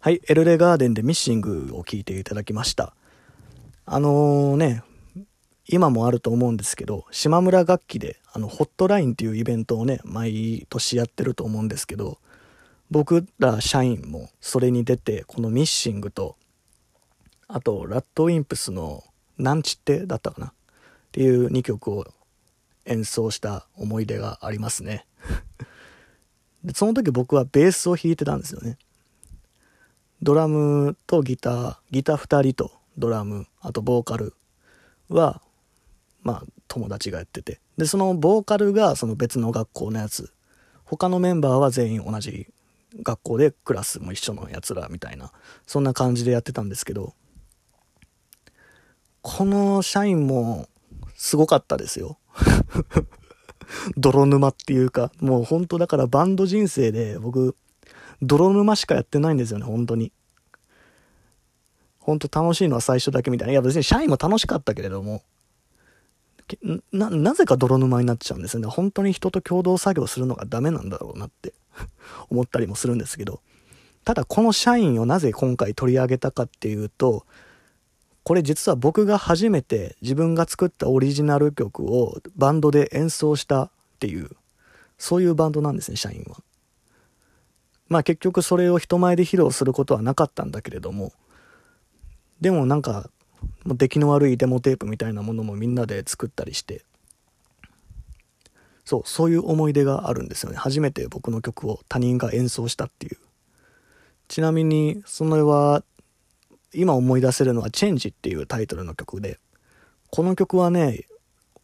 はい、LAガーデンでミッシングを聴いていただきました。今もあると思うんですけど、島村楽器でホットラインっていうイベントをね、毎年やってると思うんですけど、僕ら社員もそれに出て、このミッシングと、あとラッドウィンプスのなんちってだったかなっていう2曲を演奏した思い出がありますね。でその時僕はベースを弾いてたんですよね。ドラムとギター2人とドラム、あとボーカルは友達がやってて、でそのボーカルがその別の学校のやつ、他のメンバーは全員同じ学校でクラスも一緒のやつらみたいな、そんな感じでやってたんですけど、この社員もすごかったですよ。泥沼っていうか、もう本当だからバンド人生で僕泥沼しかやってないんですよね。本当楽しいのは最初だけみたいな。いや別に社員も楽しかったけれども、なぜか泥沼になっちゃうんですよね。本当に人と共同作業するのがダメなんだろうなって思ったりもするんですけど、ただこの社員をなぜ今回取り上げたかっていうと、これ実は僕が初めて自分が作ったオリジナル曲をバンドで演奏したっていう、そういうバンドなんですね、社員は。結局それを人前で披露することはなかったんだけれども、でもなんか出来の悪いデモテープみたいなものもみんなで作ったりして、そういう思い出があるんですよね。初めて僕の曲を他人が演奏したっていう。ちなみにそれは今思い出せるのはチェンジっていうタイトルの曲で、この曲はね、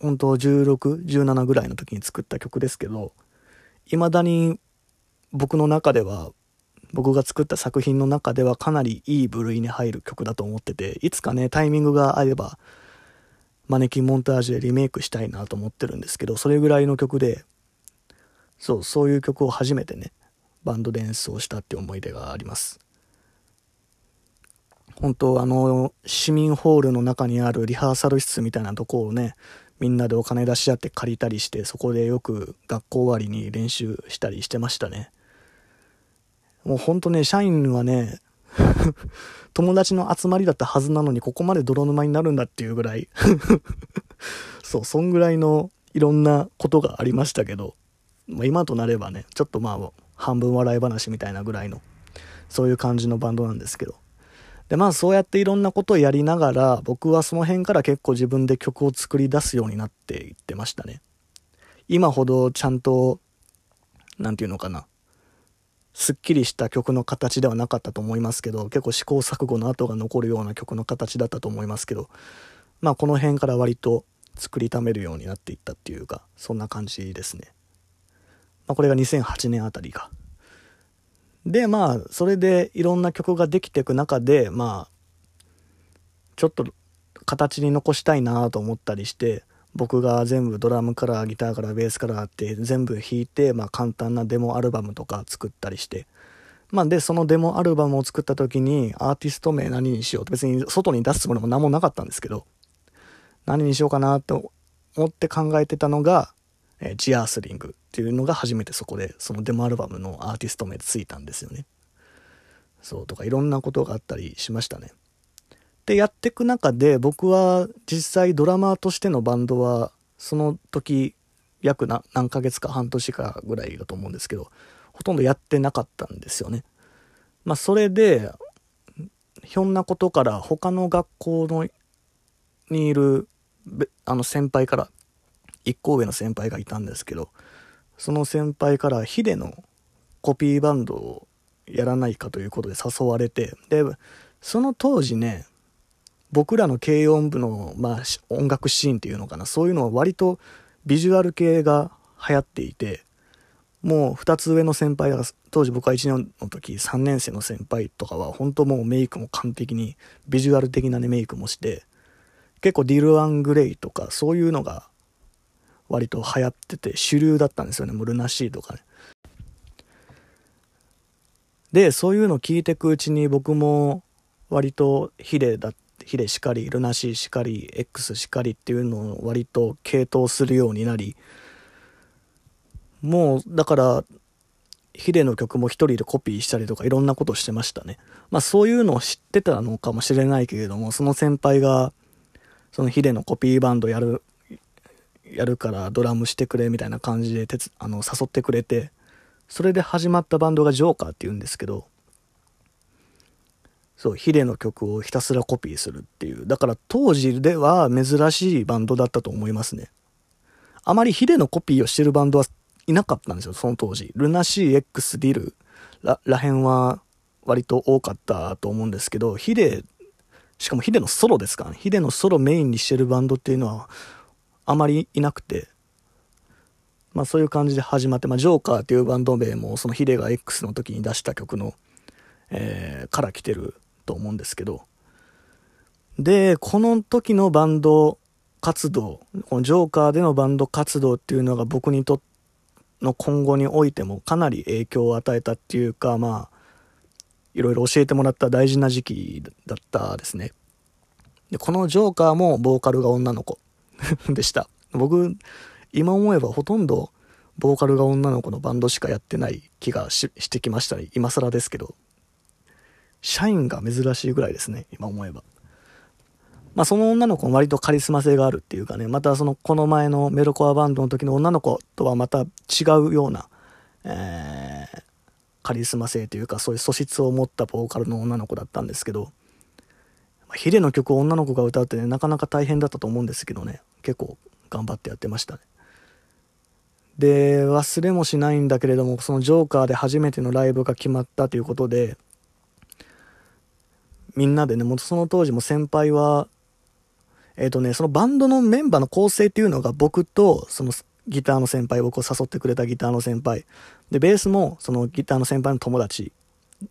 本当16、17ぐらいの時に作った曲ですけど、未だに僕の中では、僕が作った作品の中ではかなりいい部類に入る曲だと思ってて、いつかね、タイミングが合えばマネキンモンタージュでリメイクしたいなと思ってるんですけど、それぐらいの曲で、そういう曲を初めてね、バンドで演奏したって思い出があります。本当市民ホールの中にあるリハーサル室みたいなとこをね、みんなでお金出し合って借りたりして、そこでよく学校終わりに練習したりしてましたね。もう本当ね、社員はね友達の集まりだったはずなのに、ここまで泥沼になるんだっていうぐらいそんぐらいのいろんなことがありましたけど、今となればね、ちょっと半分笑い話みたいなぐらいの、そういう感じのバンドなんですけど、でそうやっていろんなことをやりながら、僕はその辺から結構自分で曲を作り出すようになっていってましたね。今ほどちゃんとすっきりした曲の形ではなかったと思いますけど、結構試行錯誤の跡が残るような曲の形だったと思いますけど、この辺から割と作りためるようになっていったっていうか、そんな感じですね。これが2008年あたりか。でそれでいろんな曲ができていく中で、ちょっと形に残したいなと思ったりして、僕が全部ドラムからギターからベースからって全部弾いて、簡単なデモアルバムとか作ったりして、でそのデモアルバムを作った時に、アーティスト名何にしようって、別に外に出すつもりも何もなかったんですけど、何にしようかなと思って考えてたのがジアースリングっていうのが初めて、そこでそのデモアルバムのアーティスト名ついたんですよね。とかいろんなことがあったりしましたね。でやってく中で、僕は実際ドラマーとしてのバンドはその時約何ヶ月か半年かぐらいだと思うんですけど、ほとんどやってなかったんですよね。それでひょんなことから他の学校のにいる先輩から、一個上の先輩がいたんですけど、その先輩からヒデのコピーバンドをやらないかということで誘われて、でその当時ね、僕らの軽音部の、音楽シーンっていうのかな、そういうのは割とビジュアル系が流行っていて、もう2つ上の先輩が、当時僕は1年の時3年生の先輩とかは本当もうメイクも完璧にビジュアル的な、メイクもして、結構ディル・アン・グレイとかそういうのが割と流行ってて主流だったんですよね。ムルナシーとかね。でそういうのを聞いてくうちに、僕も割とヒデしかりルナシーしかり X しかりっていうのを割と系統するようになり、もうだからヒデの曲も一人でコピーしたりとかいろんなことしてましたね。まあそういうのを知ってたのかもしれないけれども、その先輩がそのヒデのコピーバンドやるからドラムしてくれみたいな感じで誘ってくれて、それで始まったバンドがジョーカーっていうんですけど、そうヒデの曲をひたすらコピーするっていう、だから当時では珍しいバンドだったと思いますね。あまりヒデのコピーをしてるバンドはいなかったんですよ、その当時。ルナシー X ディルらへんは割と多かったと思うんですけど、ヒデ、しかもヒデのソロですからね、ヒデのソロメインにしてるバンドっていうのはあまりいなくて、まあそういう感じで始まって、まあジョーカーっていうバンド名もそのヒデが X の時に出した曲の、から来てると思うんですけど、でこの時のバンド活動、このジョーカーでのバンド活動っていうのが僕にとっての今後においてもかなり影響を与えたっていうか、まあいろいろ教えてもらった大事な時期だったですね。でこのジョーカーもボーカルが女の子でした。僕今思えばほとんどボーカルが女の子のバンドしかやってない気がしてきましたね。今更ですけど、社員が珍しいぐらいですね、今思えば。まあその女の子も割とカリスマ性があるっていうかね、またそのこの前のメロコアバンドの時の女の子とはまた違うような、カリスマ性というかそういう素質を持ったボーカルの女の子だったんですけど、ヒデの曲を女の子が歌うってね、なかなか大変だったと思うんですけどね、結構頑張ってやってましたね。で忘れもしないんだけれども、そのジョーカーで初めてのライブが決まったということで、みんなでね、もうその当時も先輩はそのバンドのメンバーの構成っていうのが僕とそのギターの先輩、僕を誘ってくれたギターの先輩で、ベースもそのギターの先輩の友達だ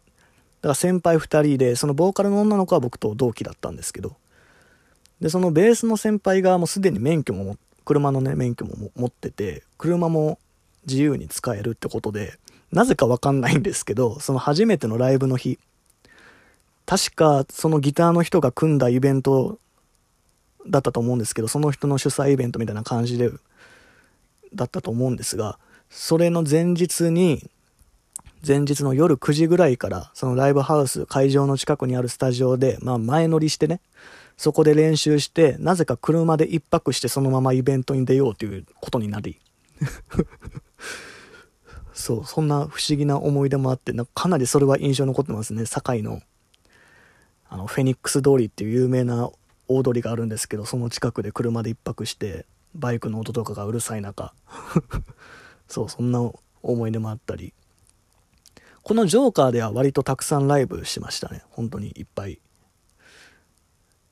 から先輩2人で、そのボーカルの女の子は僕と同期だったんですけど、でそのベースの先輩がもうすでに免許も車のね免許も持ってて、車も自由に使えるってことで、なぜか分かんないんですけど、その初めてのライブの日、確かそのギターの人が組んだイベントだったと思うんですけど、その人の主催イベントみたいな感じでだったと思うんですが、それの前日の夜9時ぐらいから、そのライブハウス会場の近くにあるスタジオで、まあ前乗りしてね、そこで練習して、なぜか車で一泊してそのままイベントに出ようということになりそう、そんな不思議な思い出もあって、かなりそれは印象に残ってますね。堺のフェニックス通りっていう有名な大通りがあるんですけど、その近くで車で一泊して、バイクの音とかがうるさい中そう、そんな思い出もあったり、このジョーカーでは割とたくさんライブしましたね。本当にいっぱい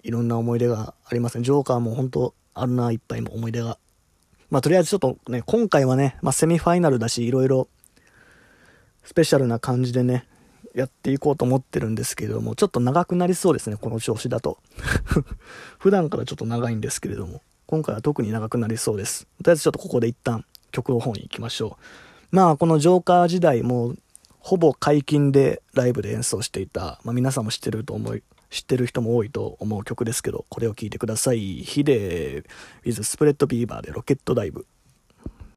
いろんな思い出がありますね。ジョーカーも本当あるな、いっぱいの思い出が。まあとりあえずちょっとね、今回はね、まあセミファイナルだし、いろいろスペシャルな感じでねやっていこうと思ってるんですけれども、ちょっと長くなりそうですね、この調子だと普段からちょっと長いんですけれども、今回は特に長くなりそうです。とりあえずちょっとここで一旦曲の方に行きましょう。まあこのジョーカー時代もほぼ解禁でライブで演奏していた、まあ、皆さんも知ってる人も多いと思う曲ですけど、これを聴いてください。ヒデ with スプレッドビーバーでロケットダイブ。